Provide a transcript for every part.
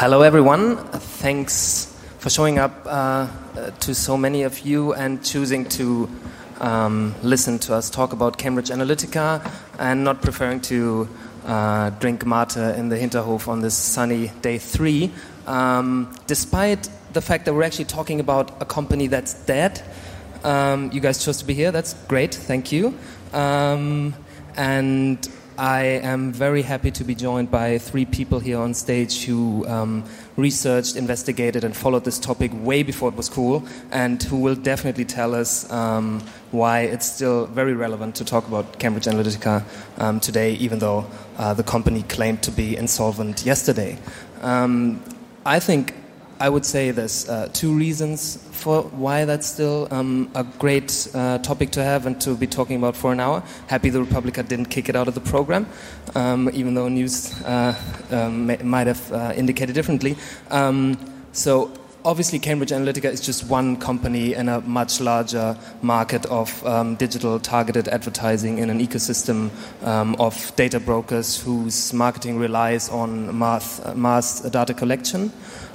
Hello everyone, thanks for showing up to so many of you and choosing to listen to us talk about Cambridge Analytica and not preferring to drink Mate in the Hinterhof on this sunny day 3, despite the fact that we're actually talking about a company that's dead. You guys chose to be here, that's great, thank you. And I am very happy to be joined by three people here on stage who researched, investigated, and followed this topic way before it was cool, and who will definitely tell us why it's still very relevant to talk about Cambridge Analytica today, even though the company claimed to be insolvent yesterday. I think I would say there's two reasons for why that's still a great topic to have and to be talking about for an hour. Happy the Republica didn't kick it out of the program, even though news might have indicated differently. So obviously Cambridge Analytica is just one company in a much larger market of digital targeted advertising in an ecosystem of data brokers whose marketing relies on mass data collection.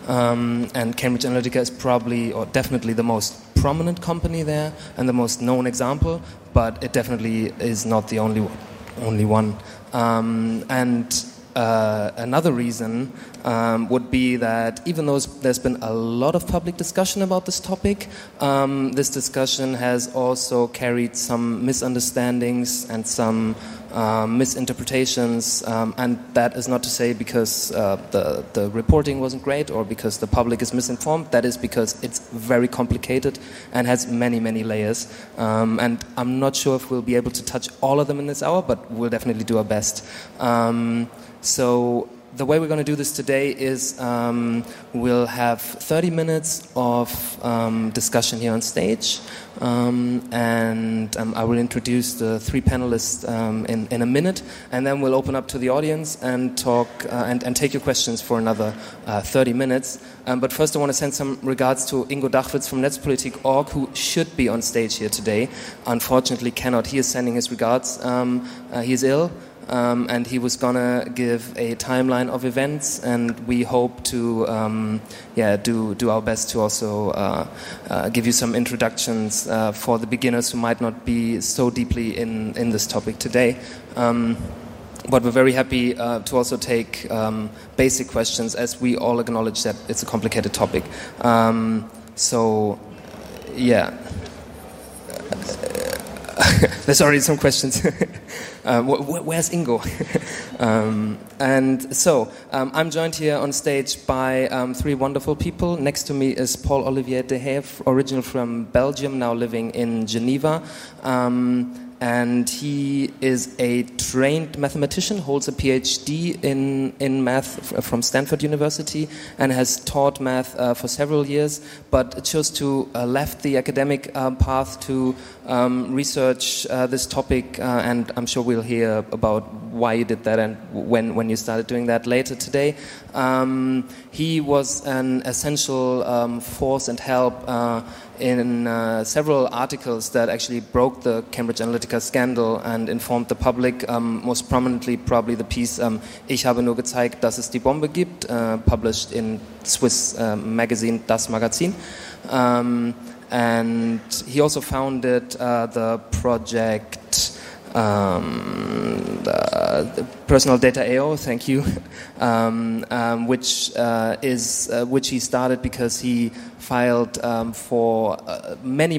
And Cambridge Analytica is probably or definitely the most prominent company there and the most known example, but it definitely is not the only one. Another reason would be that even though there's been a lot of public discussion about this topic, this discussion has also carried some misunderstandings and some misinterpretations, and that is not to say because the reporting wasn't great or because the public is misinformed. That is because it's very complicated and has many, many layers, and I'm not sure if we'll be able to touch all of them in this hour, but we'll definitely do our best. So the way we're going to do this today is we'll have 30 minutes of discussion here on stage, and I will introduce the three panelists in a minute, and then we'll open up to the audience and talk and take your questions for another 30 minutes. But first I want to send some regards to Ingo Dachwitz from Netzpolitik.org, who should be on stage here today, unfortunately cannot. He is sending his regards. He is ill. And he was gonna give a timeline of events, and we hope to do our best to also give you some introductions for the beginners who might not be so deeply in this topic today. But we're very happy to also take basic questions, as we all acknowledge that it's a complicated topic. There's already some questions. Where's Ingo? I'm joined here on stage by three wonderful people. Next to me is Paul Olivier Dehaye, originally from Belgium, now living in Geneva. And he is a trained mathematician, holds a PhD in math from Stanford University, and has taught math for several years, but chose to left the academic path to research this topic, and I'm sure we'll hear about why you did that and when you started doing that later today. He was an essential force and help in several articles that actually broke the Cambridge Analytica scandal and informed the public, most prominently probably the piece Ich habe nur gezeigt, dass es die Bombe gibt, published in Swiss magazine Das Magazin. And he also founded the project the Personal Data AO, thank you, which he started because he filed for many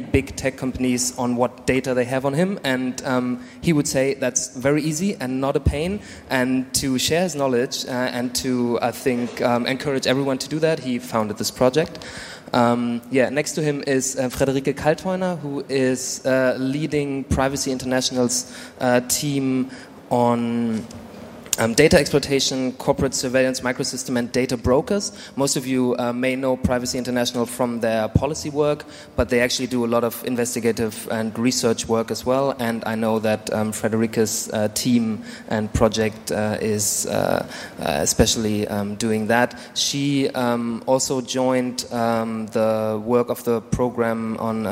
big tech companies on what data they have on him, and he would say that's very easy and not a pain, and to share his knowledge and to, I think, encourage everyone to do that, he founded this project. Next to him is Frederike Kaltheuner, who is leading Privacy International's team on data exploitation, corporate surveillance, microsystem, and data brokers. Most of you may know Privacy International from their policy work, but they actually do a lot of investigative and research work as well, and I know that Frederike's team and project is especially doing that. She also joined the work of the program on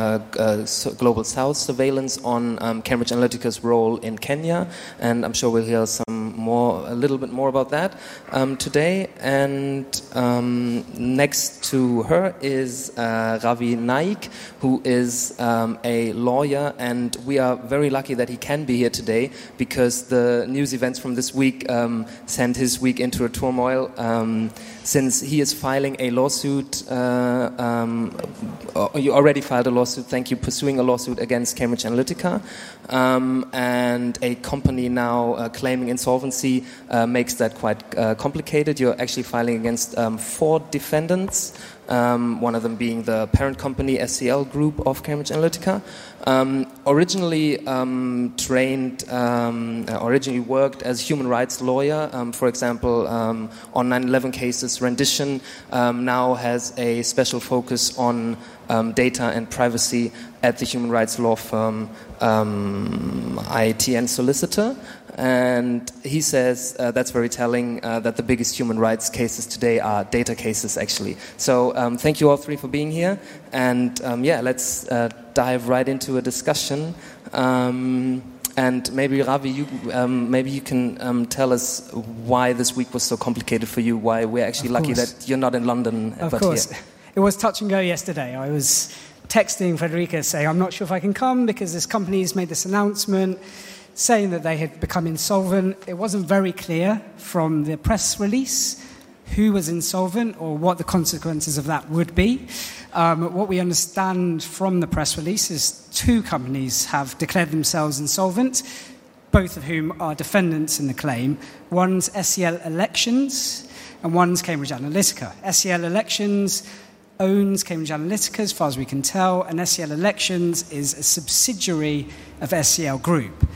Global South surveillance on Cambridge Analytica's role in Kenya, and I'm sure we'll hear some a little bit more about that today. And next to her is Ravi Naik, who is a lawyer, and we are very lucky that he can be here today because the news events from this week sent his week into a turmoil since he is filing a lawsuit. You already filed a lawsuit, thank you, pursuing a lawsuit against Cambridge Analytica, and a company now claiming insolvency makes that quite complicated. You're actually filing against 4 defendants, one of them being the parent company SCL Group of Cambridge Analytica. Originally worked as a human rights lawyer, for example, on 9/11 cases, rendition, now has a special focus on data and privacy at the human rights law firm ITN Solicitor. And he says that's very telling that the biggest human rights cases today are data cases, actually. So thank you all three for being here. And let's dive right into a discussion. And maybe Ravi, you can tell us why this week was so complicated for you. Why we're actually lucky that you're not in London, but here. It was touch and go yesterday. I was texting Frederike saying, I'm not sure if I can come because this company's made this announcement saying that they had become insolvent. It wasn't very clear from the press release who was insolvent or what the consequences of that would be. What we understand from the press release is 2 companies have declared themselves insolvent, both of whom are defendants in the claim. One's SCL Elections and one's Cambridge Analytica. SCL Elections owns Cambridge Analytica, as far as we can tell, and SCL Elections is a subsidiary of SCL Group.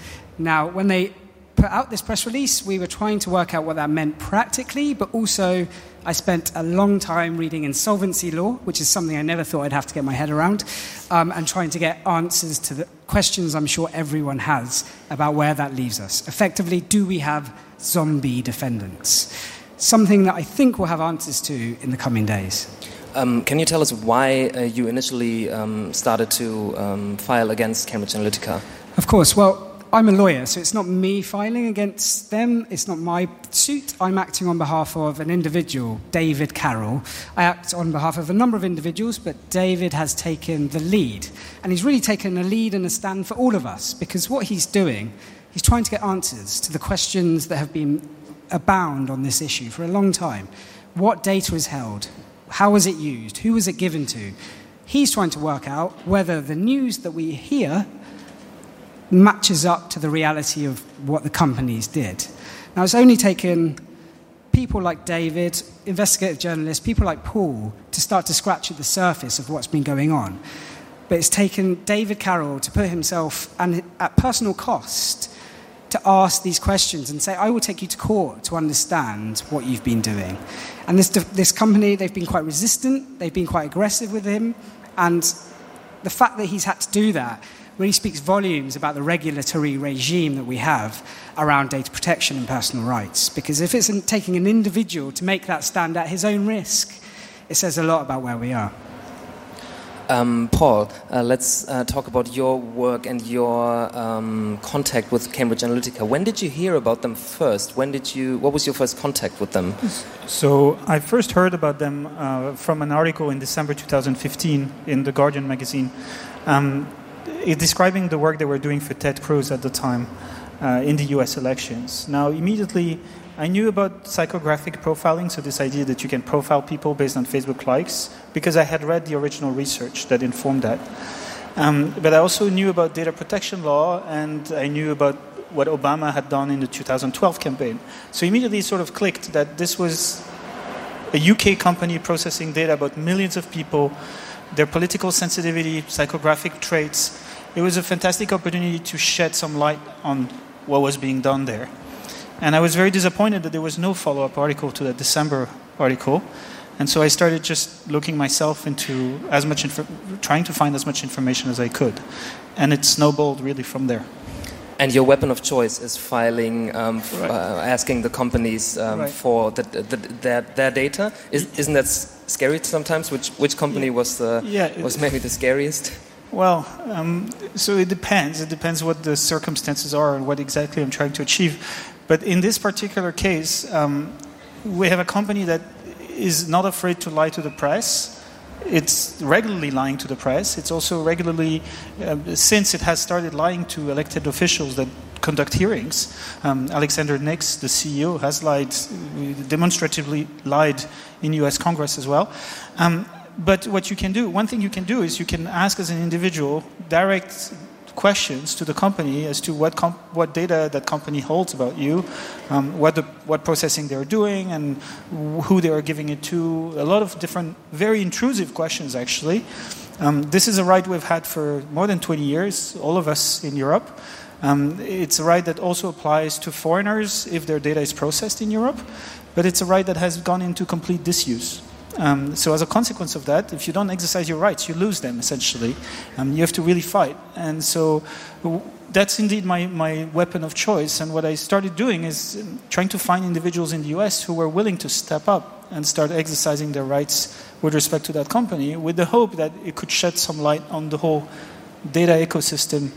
Now, when they put out this press release, we were trying to work out what that meant practically, but also I spent a long time reading insolvency law, which is something I never thought I'd have to get my head around, and trying to get answers to the questions I'm sure everyone has about where that leaves us. Effectively, do we have zombie defendants? Something that I think we'll have answers to in the coming days. Can you tell us why you initially started to file against Cambridge Analytica? Of course. Well, I'm a lawyer, so it's not me filing against them. It's not my suit. I'm acting on behalf of an individual, David Carroll. I act on behalf of a number of individuals, but David has taken the lead. And he's really taken a lead and a stand for all of us, because what he's doing, he's trying to get answers to the questions that have been abound on this issue for a long time. What data is held? How was it used? Who was it given to? He's trying to work out whether the news that we hear matches up to the reality of what the companies did. Now, it's only taken people like David, investigative journalists, people like Paul, to start to scratch at the surface of what's been going on. But it's taken David Carroll to put himself, and at personal cost, to ask these questions and say, I will take you to court to understand what you've been doing. And this company, they've been quite resistant, they've been quite aggressive with him, and the fact that he's had to do that really speaks volumes about the regulatory regime that we have around data protection and personal rights. Because if it's taking an individual to make that stand at his own risk, it says a lot about where we are. Paul, let's talk about your work and your contact with Cambridge Analytica. When did you hear about them first? What was your first contact with them? So I first heard about them from an article in December 2015 in The Guardian magazine, describing the work they were doing for Ted Cruz at the time in the US elections. Now, immediately, I knew about psychographic profiling, so this idea that you can profile people based on Facebook likes, because I had read the original research that informed that. But I also knew about data protection law, and I knew about what Obama had done in the 2012 campaign. So immediately it sort of clicked that this was a UK company processing data about millions of people, their political sensitivity, psychographic traits. It was a fantastic opportunity to shed some light on what was being done there. And I was very disappointed that there was no follow-up article to that December article. And so I started just looking myself into as much, trying to find as much information as I could. And it snowballed really from there. And your weapon of choice is filing, asking the companies for their data. Isn't that scary sometimes? Which company was maybe the scariest? Well, so it depends. It depends what the circumstances are and what exactly I'm trying to achieve. But in this particular case, we have a company that is not afraid to lie to the press. It's regularly lying to the press. It's also regularly, since it has started lying to elected officials that conduct hearings. Alexander Nix, the CEO, has lied, demonstratively lied in US Congress as well. But what you can do, one thing you can do is you can ask as an individual direct questions to the company as to what data that company holds about you, what processing they're doing, and who they are giving it to. A lot of different, very intrusive questions, actually. This is a right we've had for more than 20 years, all of us in Europe. It's a right that also applies to foreigners if their data is processed in Europe, but it's a right that has gone into complete disuse. So as a consequence of that, if you don't exercise your rights, you lose them, essentially. You have to really fight. And so that's indeed my weapon of choice. And what I started doing is trying to find individuals in the US who were willing to step up and start exercising their rights with respect to that company, with the hope that it could shed some light on the whole data ecosystem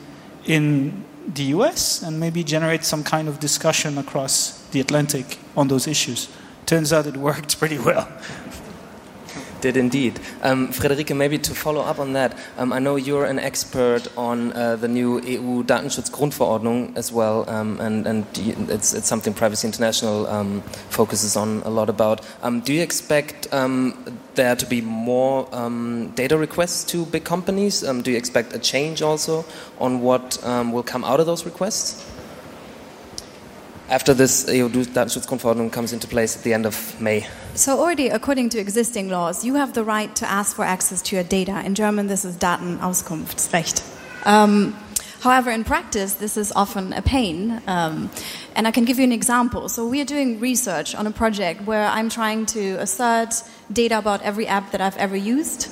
in the US and maybe generate some kind of discussion across the Atlantic on those issues. Turns out it worked pretty well. Did indeed. Frederike, maybe to follow up on that, I know you're an expert on the new EU Datenschutzgrundverordnung as well, and it's something Privacy International focuses on a lot about. Do you expect there to be more data requests to big companies? Do you expect a change also on what will come out of those requests? After this EU Datenschutzgrundverordnung comes into place at the end of May. So already, according to existing laws, you have the right to ask for access to your data. In German, this is Datenauskunftsrecht. However, in practice, this is often a pain. And I can give you an example. So we are doing research on a project where I'm trying to assert data about every app that I've ever used.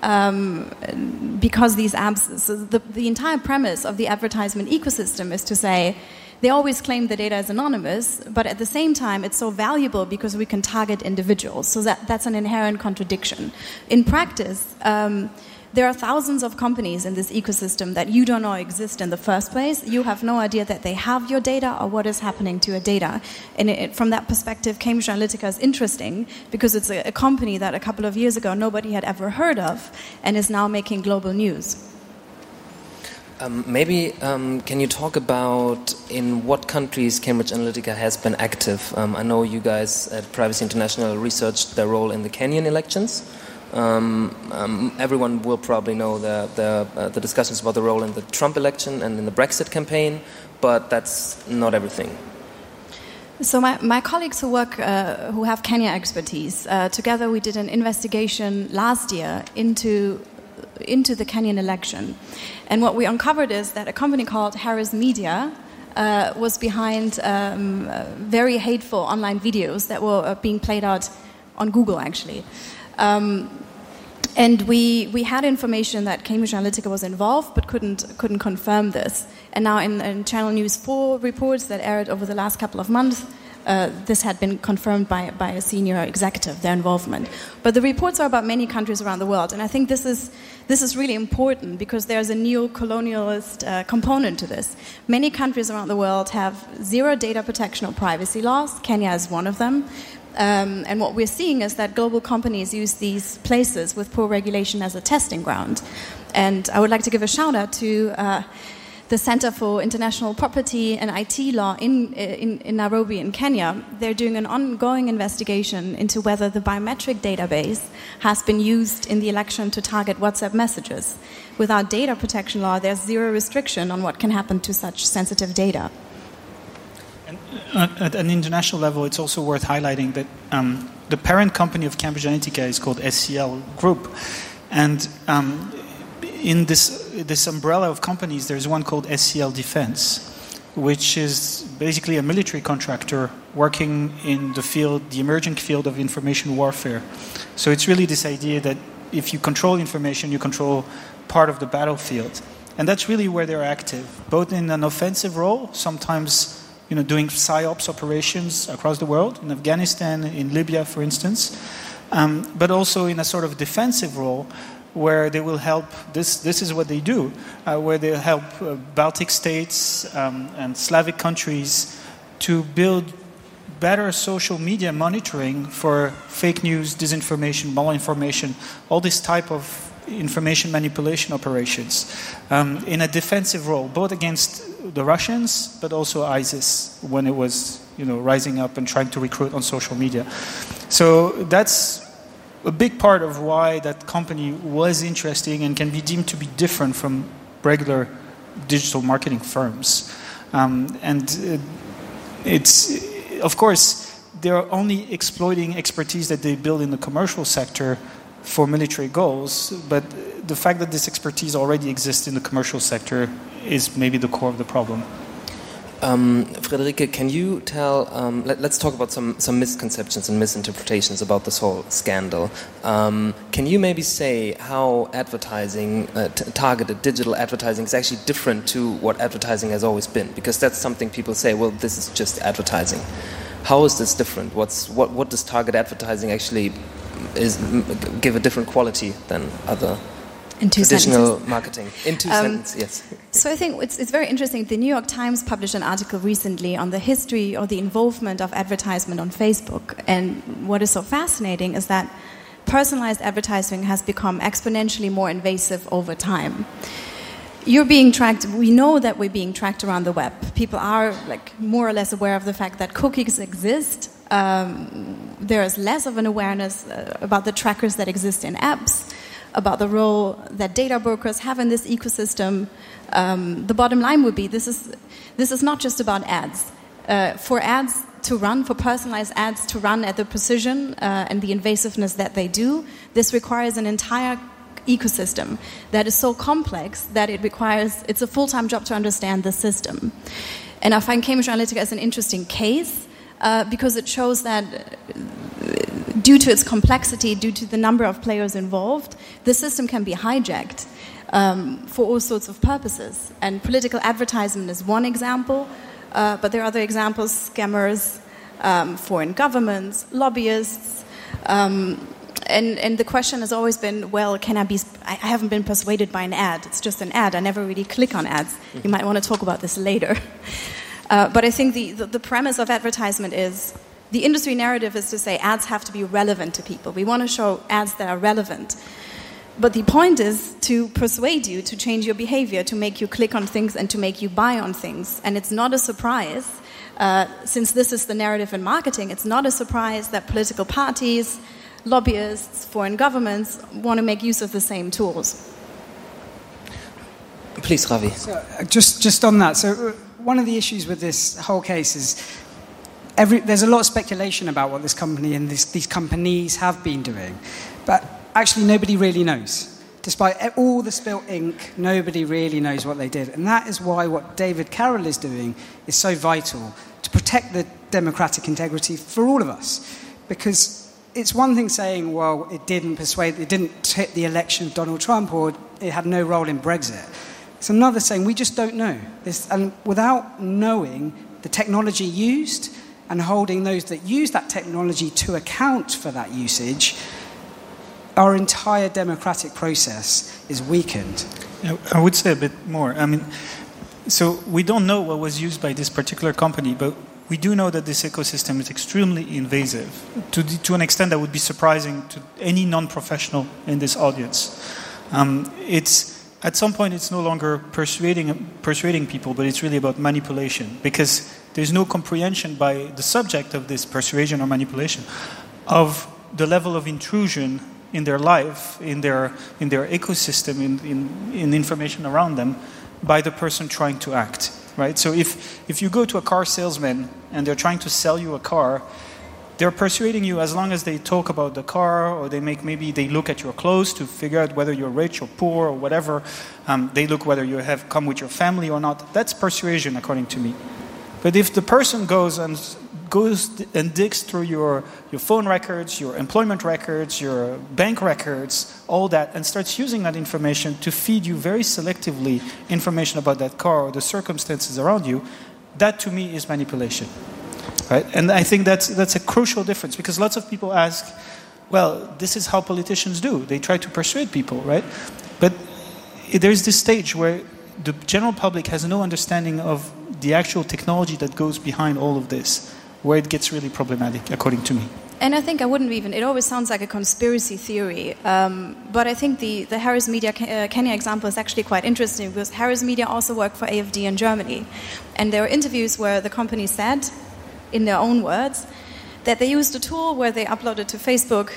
Because these apps, so the entire premise of the advertisement ecosystem is to say, they always claim the data is anonymous, but at the same time, it's so valuable because we can target individuals. So that's an inherent contradiction. In practice, there are thousands of companies in this ecosystem that you don't know exist in the first place. You have no idea that they have your data or what is happening to your data. And from that perspective, Cambridge Analytica is interesting because it's a company that a couple of years ago nobody had ever heard of and is now making global news. Maybe can you talk about in what countries Cambridge Analytica has been active? I know you guys at Privacy International researched their role in the Kenyan elections. Everyone will probably know the discussions about the role in the Trump election and in the Brexit campaign, but that's not everything. So my colleagues who work, who have Kenya expertise, together we did an investigation last year into the Kenyan election. And what we uncovered is that a company called Harris Media was behind very hateful online videos that were being played out on Google, actually. And we had information that Cambridge Analytica was involved, but couldn't confirm this. And now in Channel News 4 reports that aired over the last couple of months, this had been confirmed by a senior executive, their involvement. But the reports are about many countries around the world, and I think this is really important because there's a neo-colonialist component to this. Many countries around the world have zero data protection or privacy laws. Kenya is one of them. And what we're seeing is that global companies use these places with poor regulation as a testing ground. And I would like to give a shout-out to the Center for International Property and IT Law in Nairobi in Kenya. They're doing an ongoing investigation into whether the biometric database has been used in the election to target WhatsApp messages. With our data protection law, there's zero restriction on what can happen to such sensitive data. And at an international level, it's also worth highlighting that the parent company of Cambridge Analytica is called SCL Group. And in this umbrella of companies, there's one called SCL Defense, which is basically a military contractor working in the emerging field of information warfare. So it's really this idea that if you control information, you control part of the battlefield. And that's really where they're active, both in an offensive role, sometimes doing PSYOPs operations across the world, in Afghanistan, in Libya, for instance, but also in a sort of defensive role, where they will help, this is what they do, where they help Baltic states and Slavic countries to build better social media monitoring for fake news, disinformation, malinformation, all this type of information manipulation operations in a defensive role, both against the Russians, but also ISIS when it was, you know, rising up and trying to recruit on social media. So that's a big part of why that company was interesting and can be deemed to be different from regular digital marketing firms. It's, of course, they're only exploiting expertise that they build in the commercial sector for military goals, but the fact that this expertise already exists in the commercial sector is maybe the core of the problem. Frederike, can you tell, let's talk about some misconceptions and misinterpretations about this whole scandal. Can you maybe say how advertising, targeted digital advertising is actually different to what advertising has always been? Because that's something people say, well, this is just advertising. How is this different? What does targeted advertising actually give a different quality than other traditional marketing? In two sentences, yes. So I think it's very interesting. The New York Times published an article recently on the history or the involvement of advertisement on Facebook. And what is so fascinating is that personalized advertising has become exponentially more invasive over time. You're being tracked. We know that we're being tracked around the web. People are like more or less aware of the fact that cookies exist. There is less of an awareness about the trackers that exist in apps, about the role that data brokers have in this ecosystem. The bottom line would be this is not just about ads. For ads to run, for personalized ads to run at the precision and the invasiveness that they do, this requires an entire ecosystem that is so complex that it requires, it's a full-time job to understand the system. And I find Cambridge Analytica is an interesting case. Because it shows that due to its complexity, due to the number of players involved, the system can be hijacked for all sorts of purposes. And political advertisement is one example, but there are other examples, scammers, foreign governments, lobbyists. And the question has always been, well, can I be, I haven't been persuaded by an ad. It's just an ad. I never really click on ads. You might want to talk about this later. But I think the premise of advertisement is, the industry narrative is to say ads have to be relevant to people. We want to show ads that are relevant. But the point is to persuade you to change your behavior, to make you click on things and to make you buy on things. And it's not a surprise, since this is the narrative in marketing, it's not a surprise that political parties, lobbyists, foreign governments want to make use of the same tools. Please, Ravi. So, just on that, so one of the issues with this whole case is there's a lot of speculation about what this company and these companies have been doing, but actually nobody really knows. Despite all the spilt ink, nobody really knows what they did. And that is why what David Carroll is doing is so vital to protect the democratic integrity for all of us. Because it's one thing saying, well, it didn't hit the election of Donald Trump, or it had no role in Brexit. It's another thing, we just don't know. And without knowing the technology used and holding those that use that technology to account for that usage, our entire democratic process is weakened. I would say a bit more. I mean, so we don't know what was used by this particular company, but we do know that this ecosystem is extremely invasive to an extent that would be surprising to any non-professional in this audience. At some point, it's no longer persuading people, but it's really about manipulation, because there's no comprehension by the subject of this persuasion or manipulation of the level of intrusion in their life, in their ecosystem, in information around them by the person trying to act, right? So if you go to a car salesman and they're trying to sell you a car, they're persuading you as long as they talk about the car, or maybe they look at your clothes to figure out whether you're rich or poor or whatever. They look whether you have come with your family or not. That's persuasion, according to me. But if the person goes and digs through your phone records, your employment records, your bank records, all that, and starts using that information to feed you very selectively information about that car or the circumstances around you, that to me is manipulation. Right? And I think that's a crucial difference, because lots of people ask, well, this is how politicians do. They try to persuade people, right? But there's this stage where the general public has no understanding of the actual technology that goes behind all of this, where it gets really problematic, according to me. And I think I wouldn't even, it always sounds like a conspiracy theory, but I think the Harris Media Kenya example is actually quite interesting, because Harris Media also worked for AFD in Germany. And there were interviews where the company said, in their own words, that they used a tool where they uploaded to Facebook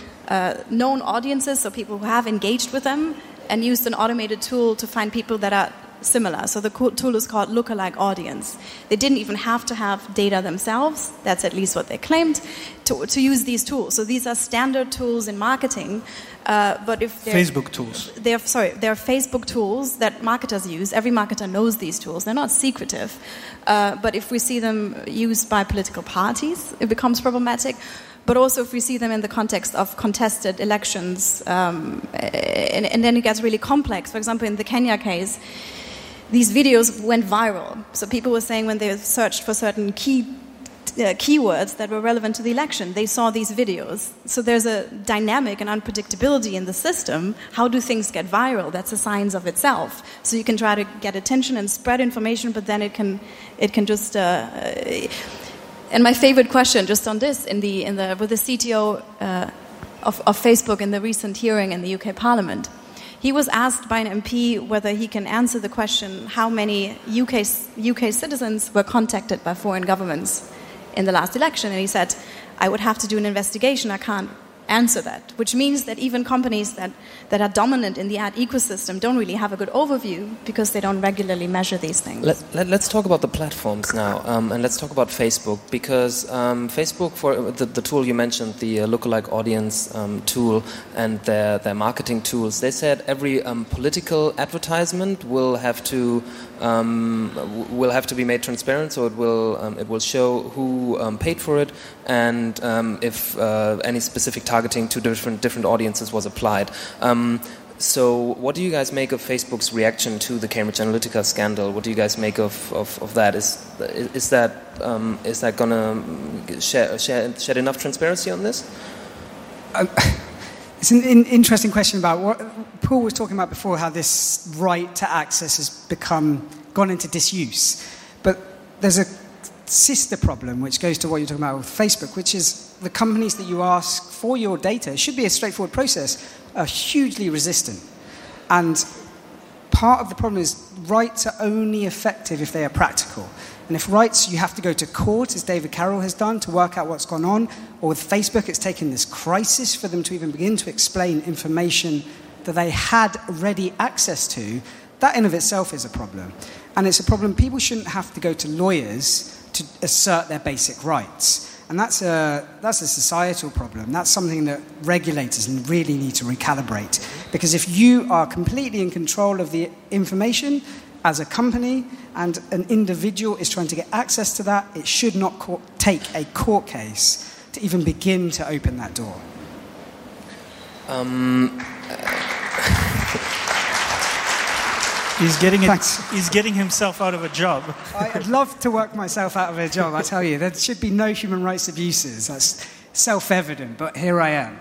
known audiences, so people who have engaged with them, and used an automated tool to find people that are similar. So the tool is called Lookalike Audience. They didn't even have to have data themselves, that's at least what they claimed, to use these tools. So these are standard tools in marketing. But if Facebook tools. They're Facebook tools that marketers use. Every marketer knows these tools. They're not secretive. But if we see them used by political parties, it becomes problematic. But also if we see them in the context of contested elections, and then it gets really complex. For example, in the Kenya case, these videos went viral. So people were saying when they searched for certain keywords that were relevant to the election, they saw these videos. So there's a dynamic and unpredictability in the system. How do things get viral? That's a science of itself. So you can try to get attention and spread information, but then it can just. And my favorite question, just on this, with the CTO of Facebook in the recent hearing in the UK Parliament. He was asked by an MP whether he can answer the question how many UK citizens were contacted by foreign governments in the last election. And he said, I would have to do an investigation. I can't answer that. Which means that even companies that are dominant in the ad ecosystem don't really have a good overview because they don't regularly measure these things. Let's talk about the platforms now. And let's talk about Facebook. Because Facebook, for the tool you mentioned, the Lookalike Audience tool and their marketing tools, they said every political advertisement will have to be made transparent, so it will show who paid for it and if any specific targeting to different audiences was applied. So what do you guys make of Facebook's reaction to the Cambridge Analytica scandal? What do you guys make of that? Is that gonna shed enough transparency on this? It's an interesting question about what Paul was talking about before, how this right to access has gone into disuse. But there's a sister problem, which goes to what you're talking about with Facebook, which is the companies that you ask for your data, it should be a straightforward process, are hugely resistant. And part of the problem is rights are only effective if they are practical. And if rights, you have to go to court, as David Carroll has done, to work out what's gone on. Or with Facebook, it's taken this crisis for them to even begin to explain information that they had ready access to. That in of itself is a problem. And it's a problem people shouldn't have to go to lawyers to assert their basic rights. And that's a societal problem. That's something that regulators really need to recalibrate. Because if you are completely in control of the information as a company and an individual is trying to get access to that, it should not take a court case to even begin to open that door. He's getting himself out of a job. I'd love to work myself out of a job, I tell you. There should be no human rights abuses. That's self-evident, but here I am.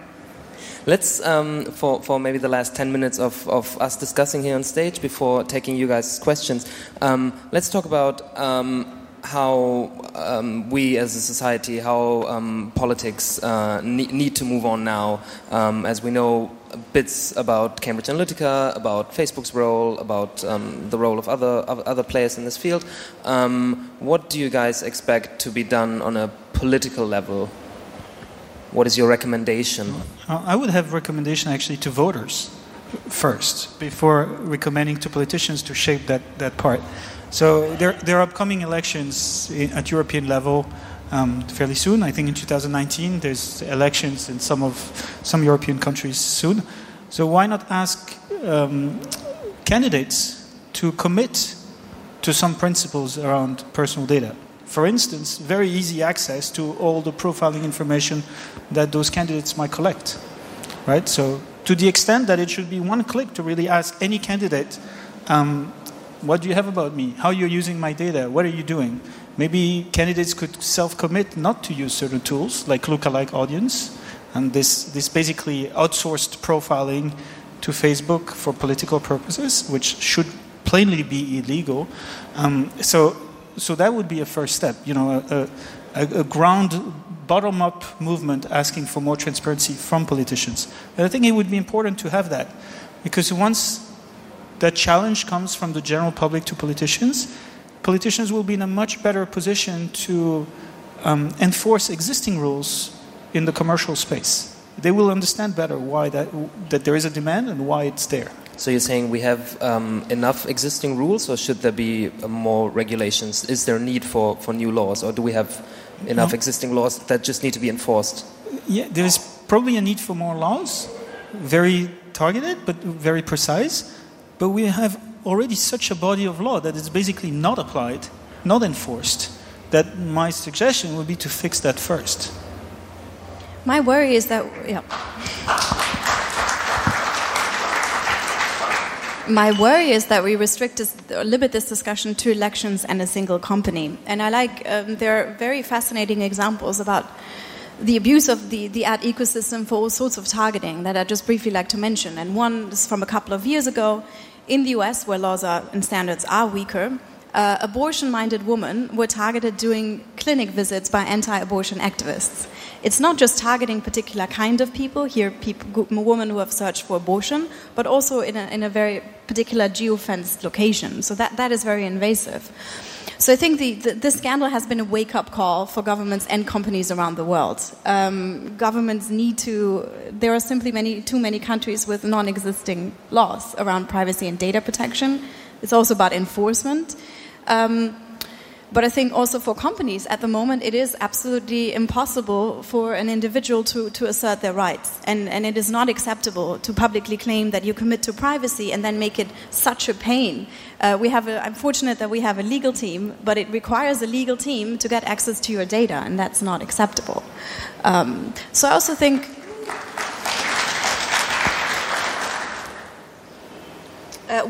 Let's, for maybe the last 10 minutes of us discussing here on stage before taking you guys' questions, let's talk about how we as a society, how politics need to move on now. As we know, bits about Cambridge Analytica, about Facebook's role, about the role of other players in this field. What do you guys expect to be done on a political level? What is your recommendation? I would have recommendation actually to voters first, before recommending to politicians to shape that part. So there are upcoming elections at European level fairly soon. I think in 2019 there's elections in some European countries soon. So why not ask candidates to commit to some principles around personal data? For instance, very easy access to all the profiling information that those candidates might collect, right? So to the extent that it should be one click to really ask any candidate, what do you have about me? How you're using my data? What are you doing? Maybe candidates could self-commit not to use certain tools like Lookalike Audience and this basically outsourced profiling to Facebook for political purposes, which should plainly be illegal. So So that would be a first step, you know, a ground bottom-up movement asking for more transparency from politicians. And I think it would be important to have that, because once that challenge comes from the general public to politicians, politicians will be in a much better position to enforce existing rules in the commercial space. They will understand better why that there is a demand and why it's there. So you're saying we have enough existing rules, or should there be more regulations? Is there a need for new laws, or do we have enough existing laws that just need to be enforced? Yeah, there is probably a need for more laws, very targeted but very precise. But we have already such a body of law that it's basically not applied, not enforced, that my suggestion would be to fix that first. My worry is that... Yeah. My worry is that we restrict this, or limit this discussion to elections and a single company. And I like, there are very fascinating examples about the abuse of the ad ecosystem for all sorts of targeting that I just briefly like to mention. And one is from a couple of years ago in the US, where laws are, and standards are weaker. Abortion-minded women were targeted during clinic visits by anti-abortion activists. It's not just targeting particular kind of people, here women who have searched for abortion, but also in a very particular geo-fenced location. So that is very invasive. So I think this scandal has been a wake-up call for governments and companies around the world. Governments need to... There are simply too many countries with non-existing laws around privacy and data protection. It's also about enforcement. But I think also for companies, at the moment, it is absolutely impossible for an individual to assert their rights. And it is not acceptable to publicly claim that you commit to privacy and then make it such a pain. I'm fortunate that we have a legal team, but it requires a legal team to get access to your data, and that's not acceptable. So I also think...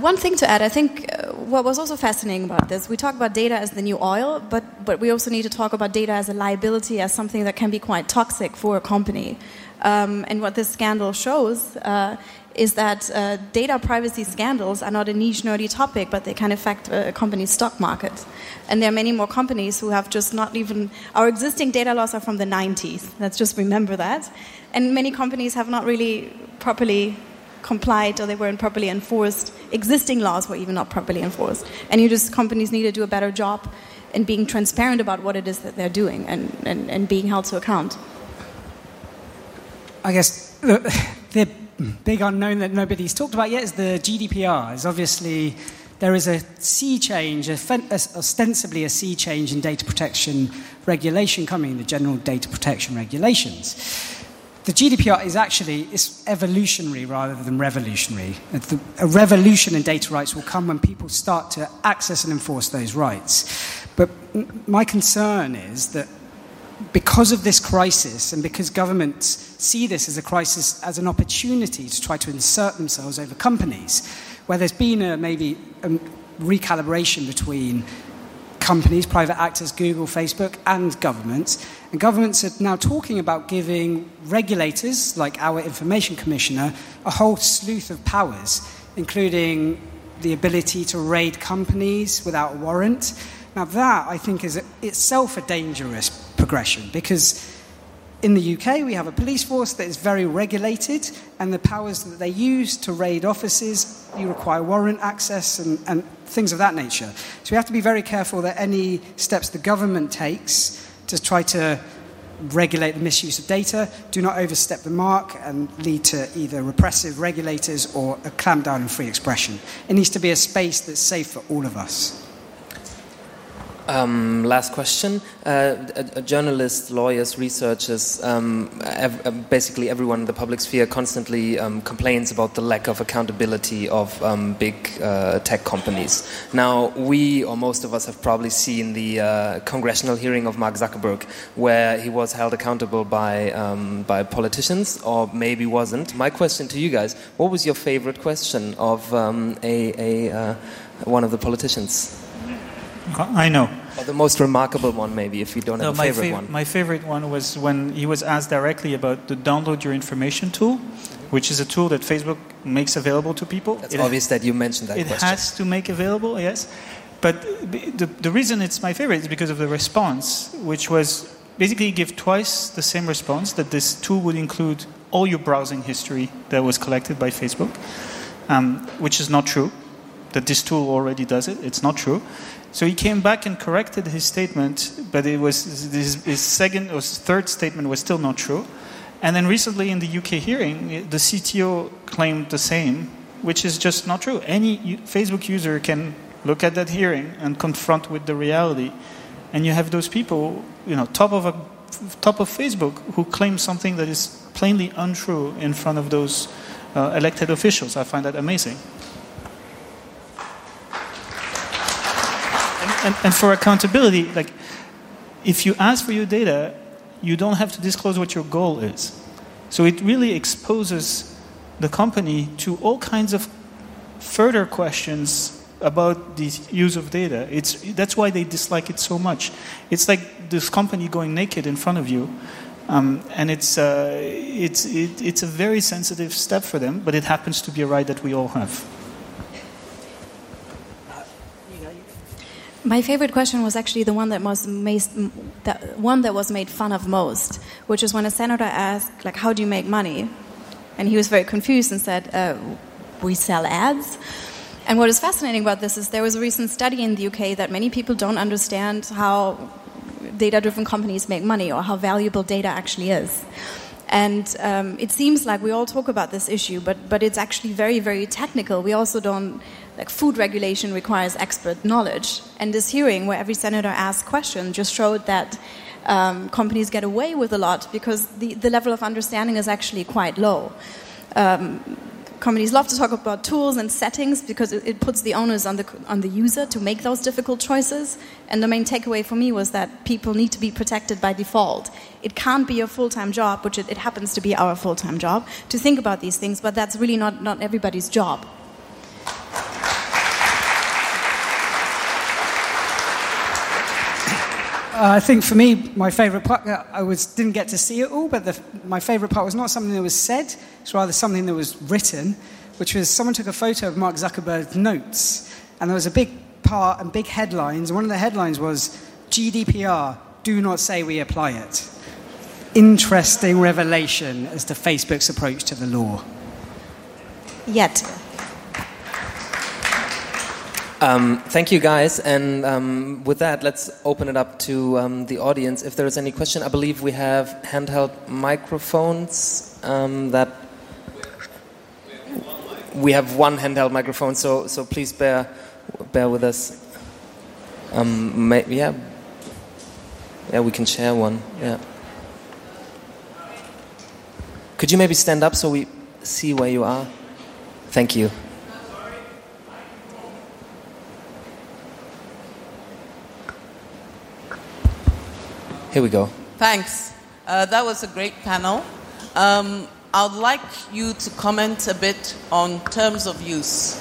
one thing to add, I think what was also fascinating about this, we talk about data as the new oil, but we also need to talk about data as a liability, as something that can be quite toxic for a company. And what this scandal shows is that data privacy scandals are not a niche, nerdy topic, but they can affect a company's stock market. And there are many more companies who have just not even... Our existing data laws are from the 90s. Let's just remember that. And many companies have not really properly... complied, or they weren't properly enforced. Existing laws were even not properly enforced. And companies need to do a better job in being transparent about what it is that they're doing and being held to account. I guess the big unknown that nobody's talked about yet is the GDPR. It's obviously, there is a sea change, ostensibly a sea change in data protection regulation coming, the general data protection regulations. The GDPR is actually evolutionary rather than revolutionary. A revolution in data rights will come when people start to access and enforce those rights. But my concern is that because of this crisis, and because governments see this as a crisis, as an opportunity to try to insert themselves over companies, where there's been maybe a recalibration between companies, private actors, Google, Facebook, and governments. And governments are now talking about giving regulators, like our Information Commissioner, a whole slew of powers, including the ability to raid companies without a warrant. Now that, I think, is itself a dangerous progression, because in the UK we have a police force that is very regulated, and the powers that they use to raid offices, you require warrant access and things of that nature. So we have to be very careful that any steps the government takes to try to regulate the misuse of data do not overstep the mark and lead to either repressive regulators or a clampdown on free expression. It needs to be a space that's safe for all of us. Last question. Journalists, lawyers, researchers, basically everyone in the public sphere constantly complains about the lack of accountability of big tech companies. Now, we, or most of us, have probably seen the congressional hearing of Mark Zuckerberg, where he was held accountable by politicians, or maybe wasn't. My question to you guys, what was your favorite question of one of the politicians? I know. Or the most remarkable one, maybe, if you don't have a favorite one. My favorite one was when he was asked directly about the download your information tool, which is a tool that Facebook makes available to people. It's obvious that you mentioned that question. It has to make available, yes. But the reason it's my favorite is because of the response, which was basically give twice the same response, that this tool would include all your browsing history that was collected by Facebook, which is not true, that this tool already does it. It's not true. So he came back and corrected his statement, but it was his second or third statement was still not true. And then recently in the UK hearing, the CTO claimed the same, which is just not true. Any Facebook user can look at that hearing and confront with the reality. And you have those people, you know, top of Facebook, who claim something that is plainly untrue in front of those elected officials. I find that amazing. And for accountability, like, if you ask for your data, you don't have to disclose what your goal is. So it really exposes the company to all kinds of further questions about the use of data. That's why they dislike it so much. It's like this company going naked in front of you, and it's a very sensitive step for them, but it happens to be a right that we all have. My favorite question was actually the one that was made fun of most, which is when a senator asked, like, how do you make money? And he was very confused and said, we sell ads. And what is fascinating about this is there was a recent study in the UK that many people don't understand how data-driven companies make money or how valuable data actually is. And it seems like we all talk about this issue, but it's actually very, very technical. We also don't... Like, food regulation requires expert knowledge. And this hearing where every senator asked questions just showed that companies get away with a lot because the level of understanding is actually quite low. Companies love to talk about tools and settings because it puts the onus on the user to make those difficult choices. And the main takeaway for me was that people need to be protected by default. It can't be your full-time job, which it happens to be our full-time job, to think about these things, but that's really not everybody's job. I think for me, my favourite part, didn't get to see it all, but my favourite part was not something that was said, it's rather something that was written, which was someone took a photo of Mark Zuckerberg's notes, and there was a big part and big headlines, and one of the headlines was, GDPR, do not say we apply it. Interesting revelation as to Facebook's approach to the law. Yet. Thank you, guys. And with that, let's open it up to the audience. If there is any question, I believe we have handheld microphones. We have one handheld microphone, so please bear with us. We can share one. Yeah. Could you maybe stand up so we see where you are? Thank you. Here we go. Thanks. That was a great panel. I'd like you to comment a bit on terms of use,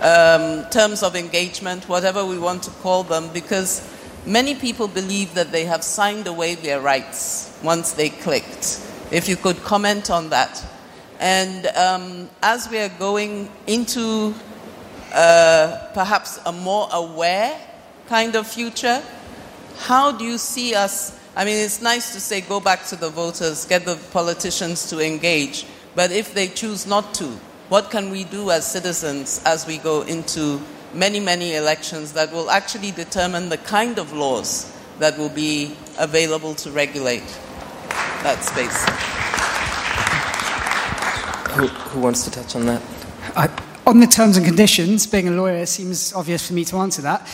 terms of engagement, whatever we want to call them, because many people believe that they have signed away their rights once they clicked. If you could comment on that. And as we are going into perhaps a more aware kind of future, how do you see us? I mean, it's nice to say go back to the voters, get the politicians to engage, but if they choose not to, what can we do as citizens as we go into many, many elections that will actually determine the kind of laws that will be available to regulate that space? Who wants to touch on that? On the terms and conditions, being a lawyer, it seems obvious for me to answer that.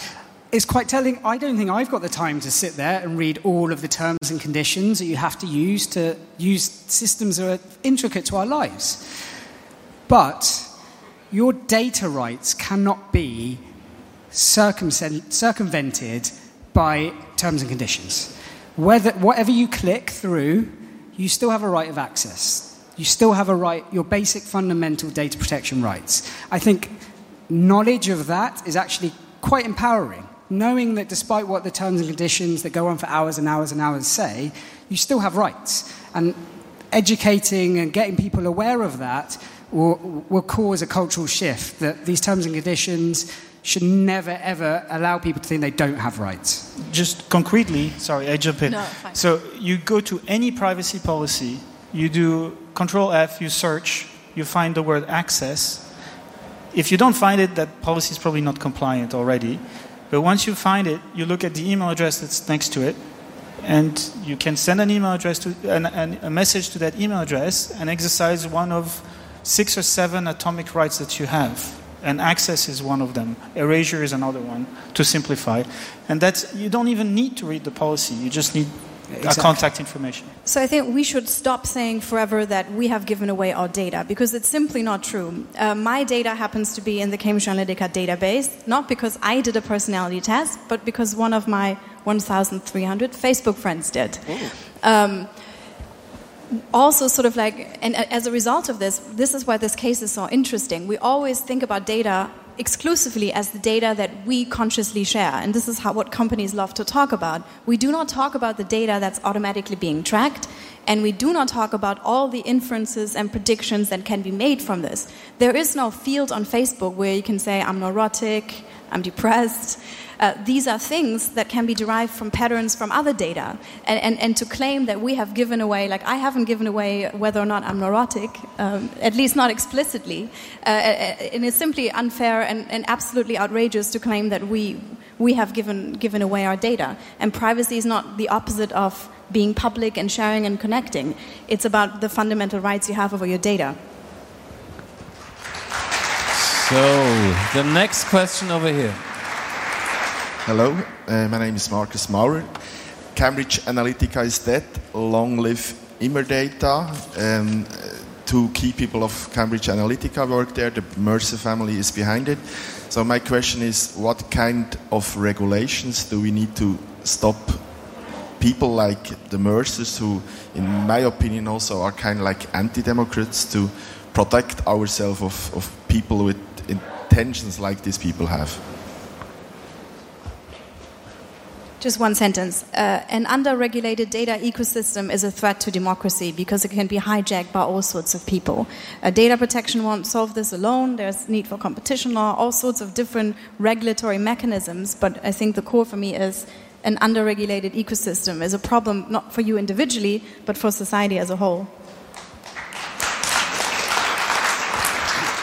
It's quite telling. I don't think I've got the time to sit there and read all of the terms and conditions that you have to use systems that are intricate to our lives. But your data rights cannot be circumvented by terms and conditions. Whatever you click through, you still have a right of access. You still have a right, your basic fundamental data protection rights. I think knowledge of that is actually quite empowering. Knowing that despite what the terms and conditions that go on for hours and hours and hours say, you still have rights. And educating and getting people aware of that will cause a cultural shift, that these terms and conditions should never, ever allow people to think they don't have rights. Just concretely, sorry, I jump in. No, fine. So you go to any privacy policy, you do Control F, you search, you find the word access. If you don't find it, that policy is probably not compliant already. But once you find it, you look at the email address that's next to it, and you can send an email address to a message to that email address and exercise one of 6 or 7 atomic rights that you have. And access is one of them. Erasure is another one, to simplify. And that's, you don't even need to read the policy. You just need exactly. Contact information. So I think we should stop saying forever that we have given away our data, because it's simply not true. My data happens to be in the Cambridge Analytica database, not because I did a personality test, but because one of my 1,300 Facebook friends did. Also sort of like, and as a result of this, this is why this case is so interesting. We always think about data exclusively as the data that we consciously share, and this is what companies love to talk about. We do not talk about the data that's automatically being tracked, and we do not talk about all the inferences and predictions that can be made from this. There is no field on Facebook where you can say, I'm neurotic, I'm depressed. These are things that can be derived from patterns from other data, and to claim that we have given away, like I haven't given away whether or not I'm neurotic, at least not explicitly, and it's simply unfair and absolutely outrageous to claim that we have given away our data. And privacy is not the opposite of being public and sharing and connecting. It's about the fundamental rights you have over your data. So, the next question over here. Hello, my name is Marcus Maurer. Cambridge Analytica is dead. Long live Immerdata. Two key people of Cambridge Analytica work there. The Mercer family is behind it. So my question is, what kind of regulations do we need to stop people like the Mercers, who, in my opinion, also are kind of like anti-democrats, to protect ourselves of people with intentions like these people have? Just one sentence. An under-regulated data ecosystem is a threat to democracy because it can be hijacked by all sorts of people. Data protection won't solve this alone. There's need for competition law, all sorts of different regulatory mechanisms. But I think the core for me is an under-regulated ecosystem is a problem not for you individually, but for society as a whole.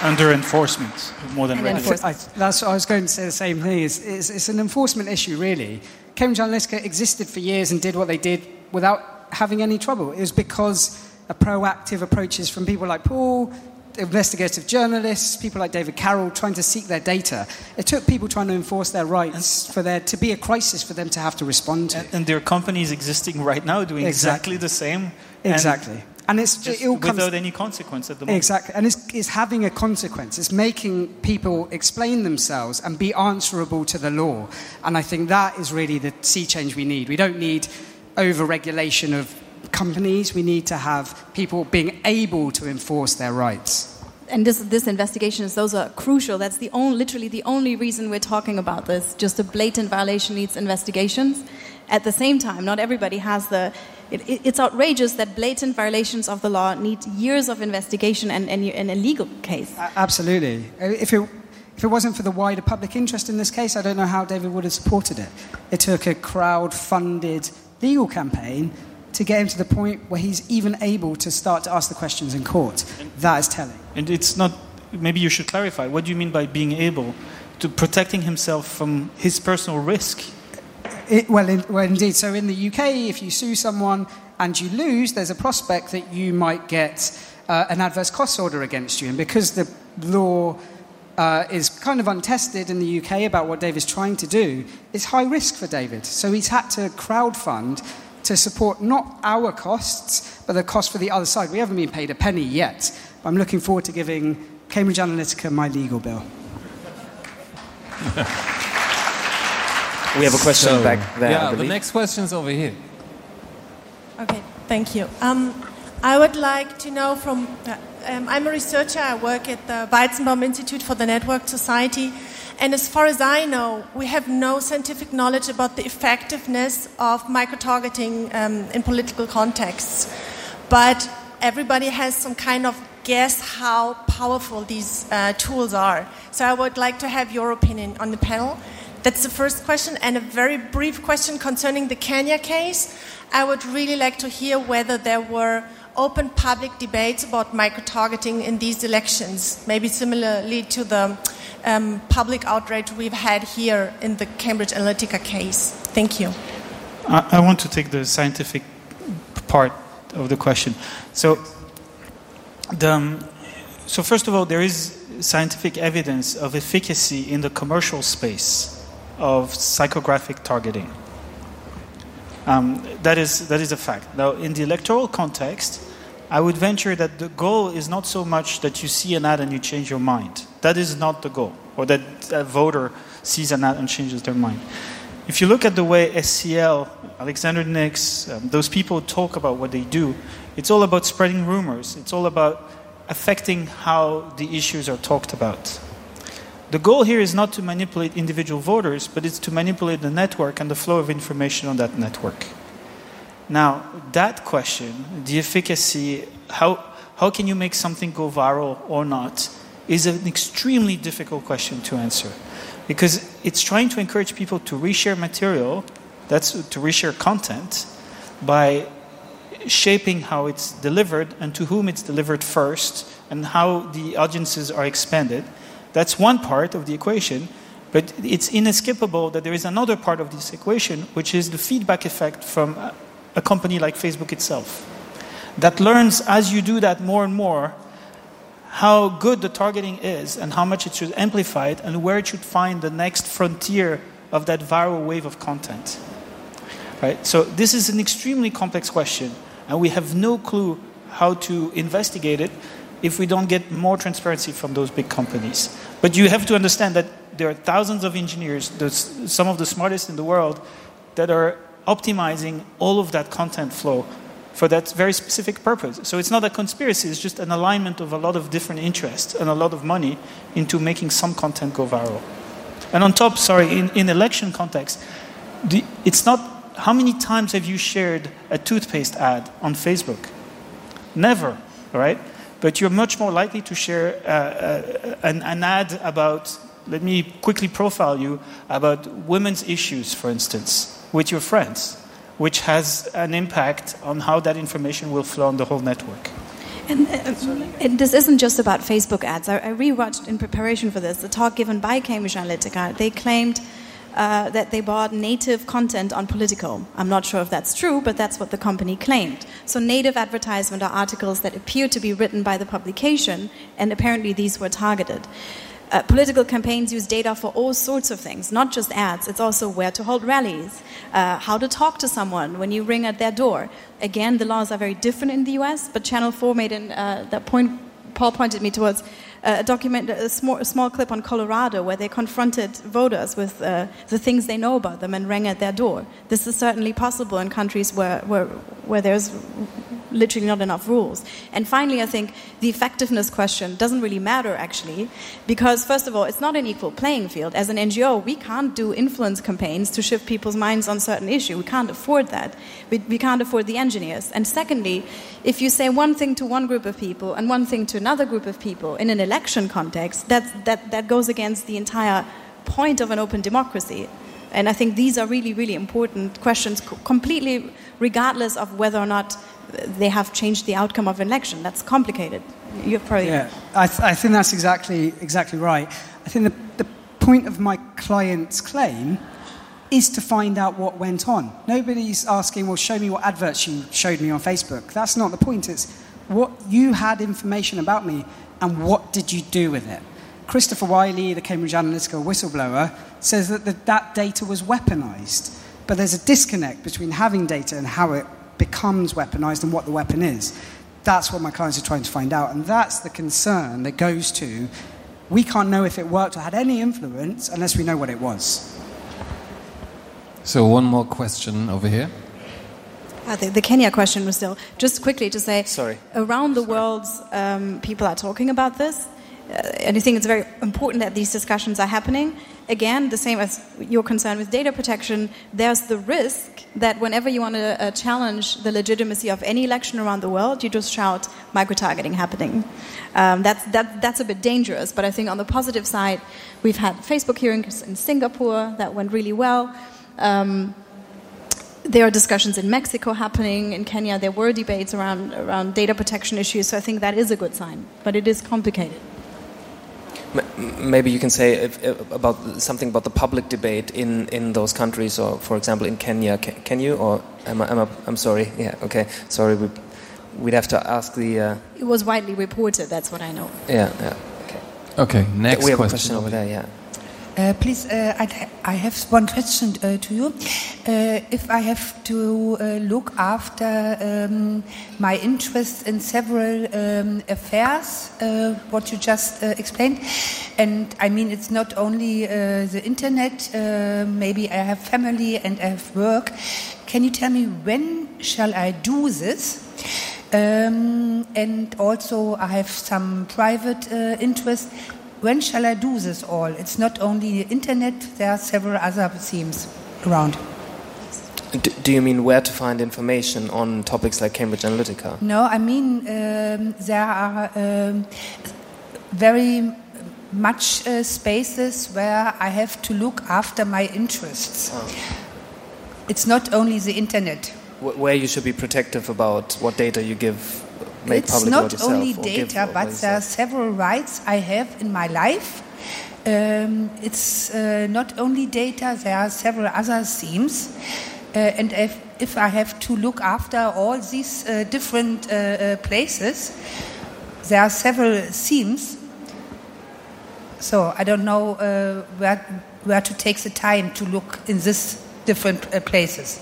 Under enforcement, more than regulation. I was going to say the same thing. It's an enforcement issue, really. Cambridge Analytica existed for years and did what they did without having any trouble. It was because of proactive approaches from people like Paul, investigative journalists, people like David Carroll trying to seek their data. It took people trying to enforce their rights for there to be a crisis for them to have to respond to. And there are companies existing right now doing exactly the same. Exactly. And it all comes without any consequence at the moment. Exactly. And it's having a consequence. It's making people explain themselves and be answerable to the law. And I think that is really the sea change we need. We don't need over-regulation of companies. We need to have people being able to enforce their rights. And this investigation, those are crucial. That's literally the only reason we're talking about this. Just a blatant violation needs investigations. At the same time, not everybody has the... It's outrageous that blatant violations of the law need years of investigation and a legal case. Absolutely. If it wasn't for the wider public interest in this case, I don't know how David would have supported it. It took a crowd-funded legal campaign to get him to the point where he's even able to start to ask the questions in court. That is telling. And it's not... Maybe you should clarify. What do you mean by being able? To protecting himself from his personal risk? Well, indeed. So in the UK, if you sue someone and you lose, there's a prospect that you might get an adverse costs order against you. And because the law is kind of untested in the UK about what David's trying to do, it's high risk for David. So he's had to crowdfund to support not our costs, but the cost for the other side. We haven't been paid a penny yet. But I'm looking forward to giving Cambridge Analytica my legal bill. We have a question back there. Yeah, the next question is over here. Okay, thank you. I would like to know from... I'm a researcher. I work at the Weizenbaum Institute for the Network Society. And as far as I know, we have no scientific knowledge about the effectiveness of micro-targeting in political contexts. But everybody has some kind of guess how powerful these tools are. So I would like to have your opinion on the panel. That's the first question, and a very brief question concerning the Kenya case. I would really like to hear whether there were open public debates about micro-targeting in these elections, maybe similarly to the public outrage we've had here in the Cambridge Analytica case. Thank you. I want to take the scientific part of the question. So first of all, there is scientific evidence of efficacy in the commercial space of psychographic targeting. That is a fact. Now, in the electoral context, I would venture that the goal is not so much that you see an ad and you change your mind. That is not the goal, or that a voter sees an ad and changes their mind. If you look at the way SCL, Alexander Nix, those people talk about what they do, it's all about spreading rumors. It's all about affecting how the issues are talked about. The goal here is not to manipulate individual voters, but it's to manipulate the network and the flow of information on that network. Now, that question, the efficacy, how can you make something go viral or not, is an extremely difficult question to answer. Because it's trying to encourage people to reshare material, to reshare content, by shaping how it's delivered and to whom it's delivered first and how the audiences are expanded. That's one part of the equation, but it's inescapable that there is another part of this equation, which is the feedback effect from a company like Facebook itself, that learns as you do that more and more how good the targeting is and how much it should amplify it and where it should find the next frontier of that viral wave of content. Right? So this is an extremely complex question, and we have no clue how to investigate it if we don't get more transparency from those big companies. But you have to understand that there are thousands of engineers, some of the smartest in the world, that are optimizing all of that content flow for that very specific purpose. So it's not a conspiracy, it's just an alignment of a lot of different interests and a lot of money into making some content go viral. And on top, in election context, it's not how many times have you shared a toothpaste ad on Facebook? Never, right? But you're much more likely to share an ad about, let me quickly profile you, about women's issues, for instance, with your friends, which has an impact on how that information will flow on the whole network. And this isn't just about Facebook ads. I rewatched in preparation for this the talk given by Cambridge Analytica. They claimed that they bought native content on Politico. I'm not sure if that's true, but that's what the company claimed. So native advertisement are articles that appear to be written by the publication, and apparently these were targeted. Political campaigns use data for all sorts of things, not just ads. It's also where to hold rallies, how to talk to someone when you ring at their door. Again, the laws are very different in the US, but Channel 4 made that point Paul pointed me towards, a small clip on Colorado where they confronted voters with the things they know about them and rang at their door. This is certainly possible in countries where there's literally not enough rules. And finally, I think the effectiveness question doesn't really matter, actually, because, first of all, it's not an equal playing field. As an NGO, we can't do influence campaigns to shift people's minds on certain issues. We can't afford that. We can't afford the engineers. And secondly, if you say one thing to one group of people and one thing to another group of people in an election context, that goes against the entire point of an open democracy. And I think these are really, really important questions, completely regardless of whether or not they have changed the outcome of an election. That's complicated. You're probably... Yeah, I think that's exactly right. I think the point of my client's claim is to find out what went on. Nobody's asking, well, show me what adverts you showed me on Facebook. That's not the point. It's what you had information about me and what did you do with it? Christopher Wiley, the Cambridge Analytica whistleblower, says that that data was weaponized. But there's a disconnect between having data and how it becomes weaponized and what the weapon is. That's what my clients are trying to find out. And that's the concern that goes to, we can't know if it worked or had any influence unless we know what it was. So one more question over here. The Kenya question was still. Just quickly to say, around the world, people are talking about this. And I think it's very important that these discussions are happening. again, the same as your concern with data protection, there's the risk that whenever you want to challenge the legitimacy of any election around the world, you just shout micro-targeting happening. That's a bit dangerous, but I think on the positive side, we've had Facebook hearings in Singapore that went really well. There are discussions in Mexico happening. In Kenya, there were debates around data protection issues, so I think that is a good sign, but it is complicated. Maybe you can say something about the public debate in those countries, or for example in Kenya. Can you? Or I'm sorry. Yeah. Okay. Sorry. We'd have to ask the. It was widely reported. That's what I know. Yeah. Yeah. Okay. Okay. Next. We have a question over there. Yeah. Please, I have one question to you. If I have to look after my interest in several affairs, what you just explained, and I mean it's not only the internet, maybe I have family and I have work, can you tell me when shall I do this? And also I have some private interest. When shall I do this all? It's not only the internet, there are several other themes around. Do you mean where to find information on topics like Cambridge Analytica? No, I mean there are very much spaces where I have to look after my interests. Oh. It's not only the internet. Where you should be protective about what data you give. It's not only data, but there are several rights I have in my life. It's not only data, there are several other themes. And if I have to look after all these different places, there are several themes. So I don't know where to take the time to look in these different places.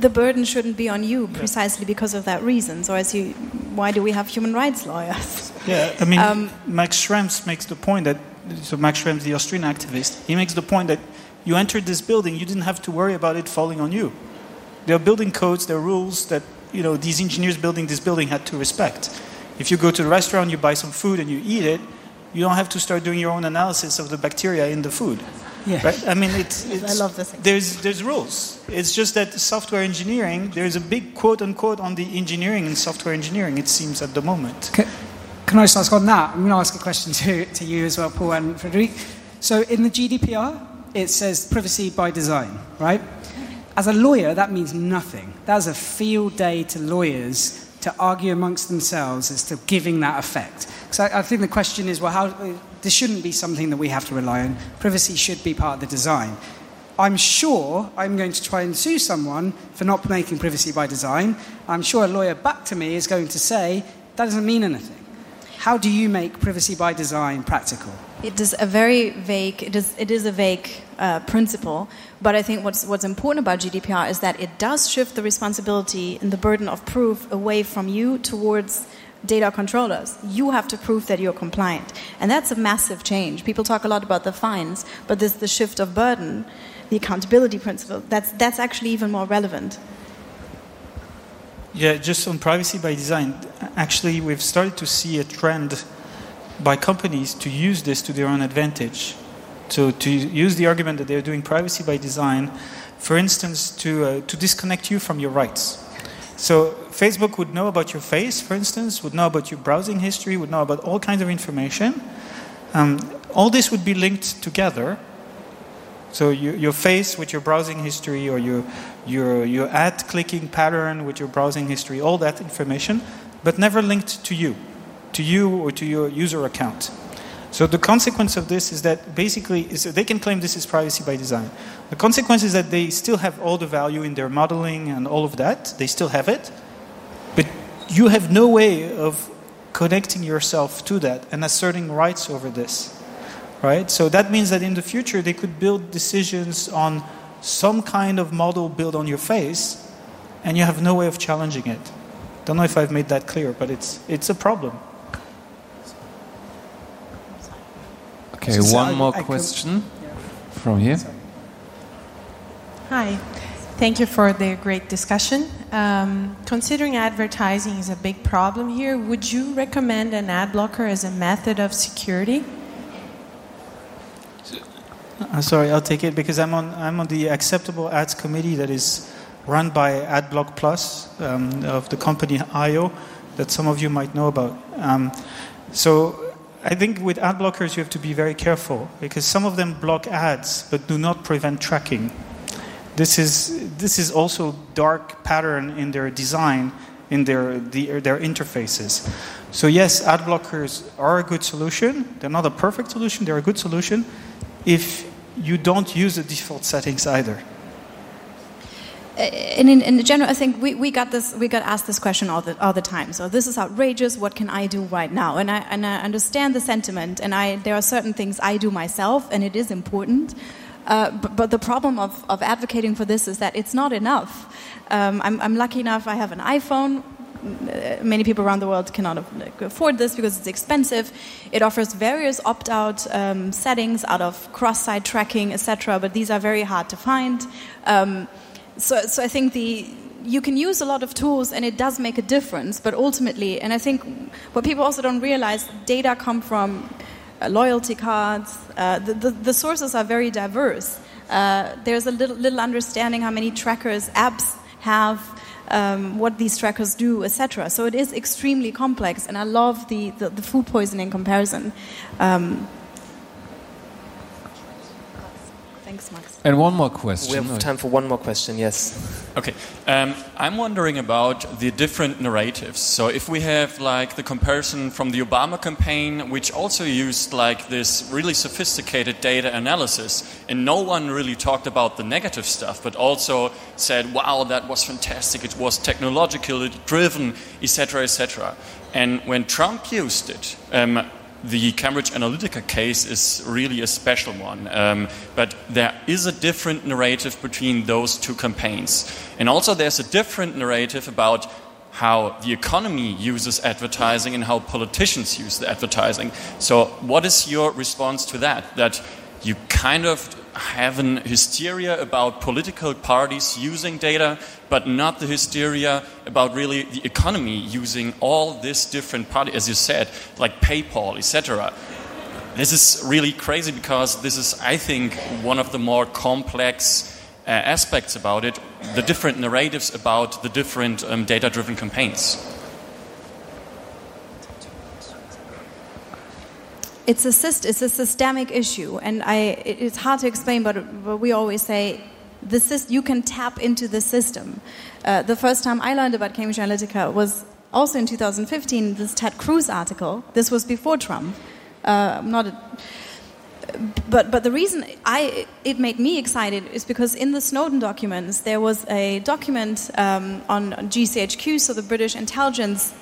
The burden shouldn't be on you precisely because of that reason. So, why do we have human rights lawyers? Yeah, I mean, Max Schrems makes the point that, so Max Schrems, the Austrian activist, he makes the point that you entered this building, you didn't have to worry about it falling on you. There are building codes, there are rules that, you know, these engineers building this building had to respect. If you go to the restaurant, you buy some food and you eat it, you don't have to start doing your own analysis of the bacteria in the food. Yeah. Right? I mean, it's I love this. There's rules. It's just that software engineering, there's a big quote-unquote on the engineering and software engineering, it seems, at the moment. Can I just ask on that? I'm going to ask a question to you as well, Paul and Frederike. So in the GDPR, it says privacy by design, right? As a lawyer, that means nothing. That is a field day to lawyers to argue amongst themselves as to giving that effect. So I think the question is, well, this shouldn't be something that we have to rely on. Privacy should be part of the design. I'm sure I'm going to try and sue someone for not making privacy by design. I'm sure a lawyer back to me is going to say, that doesn't mean anything. How do you make privacy by design practical? It is a very vague, principle, but I think what's important about GDPR is that it does shift the responsibility and the burden of proof away from you towards data controllers. You have to prove that you're compliant, and that's a massive change. People talk a lot about the fines, but there's the shift of burden, the accountability principle. That's actually even more relevant. Yeah, just on privacy by design, actually we've started to see a trend by companies to use this to their own advantage. So to use the argument that they're doing privacy by design, for instance, to disconnect you from your rights. So Facebook would know about your face, for instance, would know about your browsing history, would know about all kinds of information. All this would be linked together. So your face with your browsing history, or your ad clicking pattern with your browsing history, all that information, but never linked to you or to your user account. So the consequence of this is that basically they can claim this is privacy by design. The consequence is that they still have all the value in their modeling and all of that. They still have it. But you have no way of connecting yourself to that and asserting rights over this. Right? So that means that in the future they could build decisions on some kind of model built on your face, and you have no way of challenging it. Don't know if I've made that clear, but it's a problem. Okay, one more question from here. Hi, thank you for the great discussion. Considering advertising is a big problem here, would you recommend an ad blocker as a method of security? Sorry, I'll take it because I'm on the Acceptable Ads Committee that is run by AdBlock Plus of the company IO that some of you might know about. So I think with ad blockers you have to be very careful because some of them block ads but do not prevent tracking. This is also dark pattern in their design, in their interfaces. So yes, ad blockers are a good solution. They're not a perfect solution, they're a good solution if you don't use the default settings either. And in general, I think we got asked this question all the time. So this is outrageous. What can I do right now? And I understand the sentiment. There are certain things I do myself, and it is important. But the problem of advocating for this is that it's not enough. I'm lucky enough. I have an iPhone. Many people around the world cannot afford this because it's expensive. It offers various opt-out settings out of cross-site tracking, etc. But these are very hard to find. So I think you can use a lot of tools and it does make a difference, but ultimately, and I think what people also don't realize, data come from loyalty cards. The sources are very diverse. There's a little understanding how many trackers apps have, what these trackers do, etc. So it is extremely complex, and I love the food poisoning comparison. Thanks, Max. And one more question. We have time for one more question, yes. Okay. I'm wondering about the different narratives. So if we have the comparison from the Obama campaign, which also used this really sophisticated data analysis, and no one really talked about the negative stuff, but also said, wow, that was fantastic, it was technologically driven, etc., etc. And when Trump used it, the Cambridge Analytica case is really a special one, but there is a different narrative between those two campaigns. And also there's a different narrative about how the economy uses advertising and how politicians use the advertising. So what is your response to that? That you kind of have an hysteria about political parties using data, but not the hysteria about really the economy using all this different party, as you said, like PayPal, etc. This is really crazy because this is, I think, one of the more complex aspects about it, the different narratives about the different data-driven campaigns. It's a systemic issue, and it's hard to explain, but we always say you can tap into the system. The first time I learned about Cambridge Analytica was also in 2015, this Ted Cruz article. This was before Trump. But the reason it made me excited is because in the Snowden documents, there was a document on GCHQ, so the British intelligence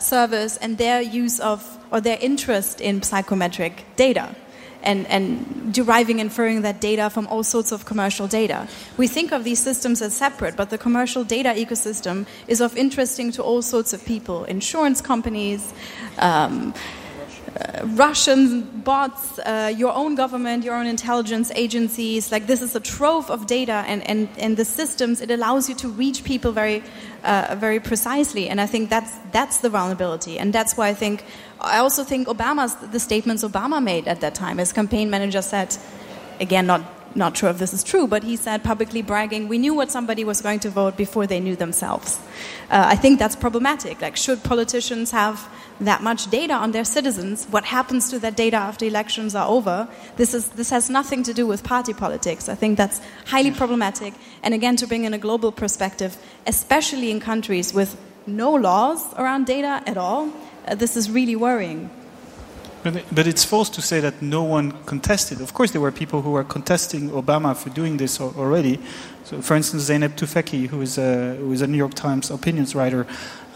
service, and their use of or their interest in psychometric data and deriving, inferring that data from all sorts of commercial data. We think of these systems as separate, but the commercial data ecosystem is of interesting to all sorts of people, insurance companies, Russian bots, your own government, your own intelligence agencies. This is a trove of data, and the systems, it allows you to reach people very, very precisely. And I think that's the vulnerability, and that's why I also think the statements Obama made at that time, his campaign manager said, again, not sure if this is true, but he said, publicly bragging, we knew what somebody was going to vote before they knew themselves. I think that's problematic. Should politicians have that much data on their citizens? What happens to that data after elections are over? This has nothing to do with party politics. I think that's highly problematic. And again, to bring in a global perspective, especially in countries with no laws around data at all, this is really worrying. But it's false to say that no one contested. Of course, there were people who were contesting Obama for doing this already. So, for instance, Zeynep Tufekci, who is a New York Times opinions writer,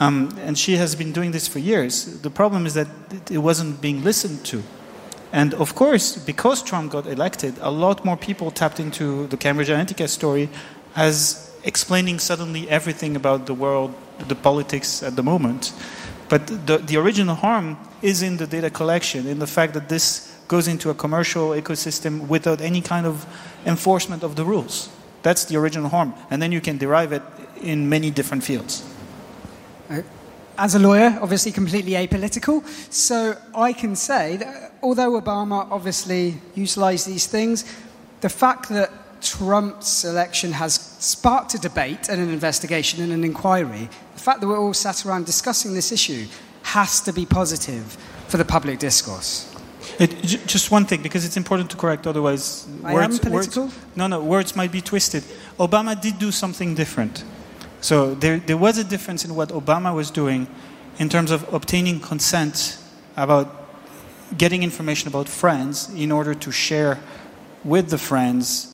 and she has been doing this for years. The problem is that it wasn't being listened to. And, of course, because Trump got elected, a lot more people tapped into the Cambridge Analytica story as explaining suddenly everything about the world, the politics at the moment. But the original harm is in the data collection, in the fact that this goes into a commercial ecosystem without any kind of enforcement of the rules. That's the original harm. And then you can derive it in many different fields. as a lawyer, obviously completely apolitical, so I can say that although Obama obviously utilised these things, the fact that Trump's election has sparked a debate and an investigation and an inquiry, the fact that we're all sat around discussing this issue has to be positive for the public discourse. Just one thing, because it's important to correct, otherwise words might be twisted. Obama did do something different. So there was a difference in what Obama was doing in terms of obtaining consent about getting information about friends in order to share with the friends.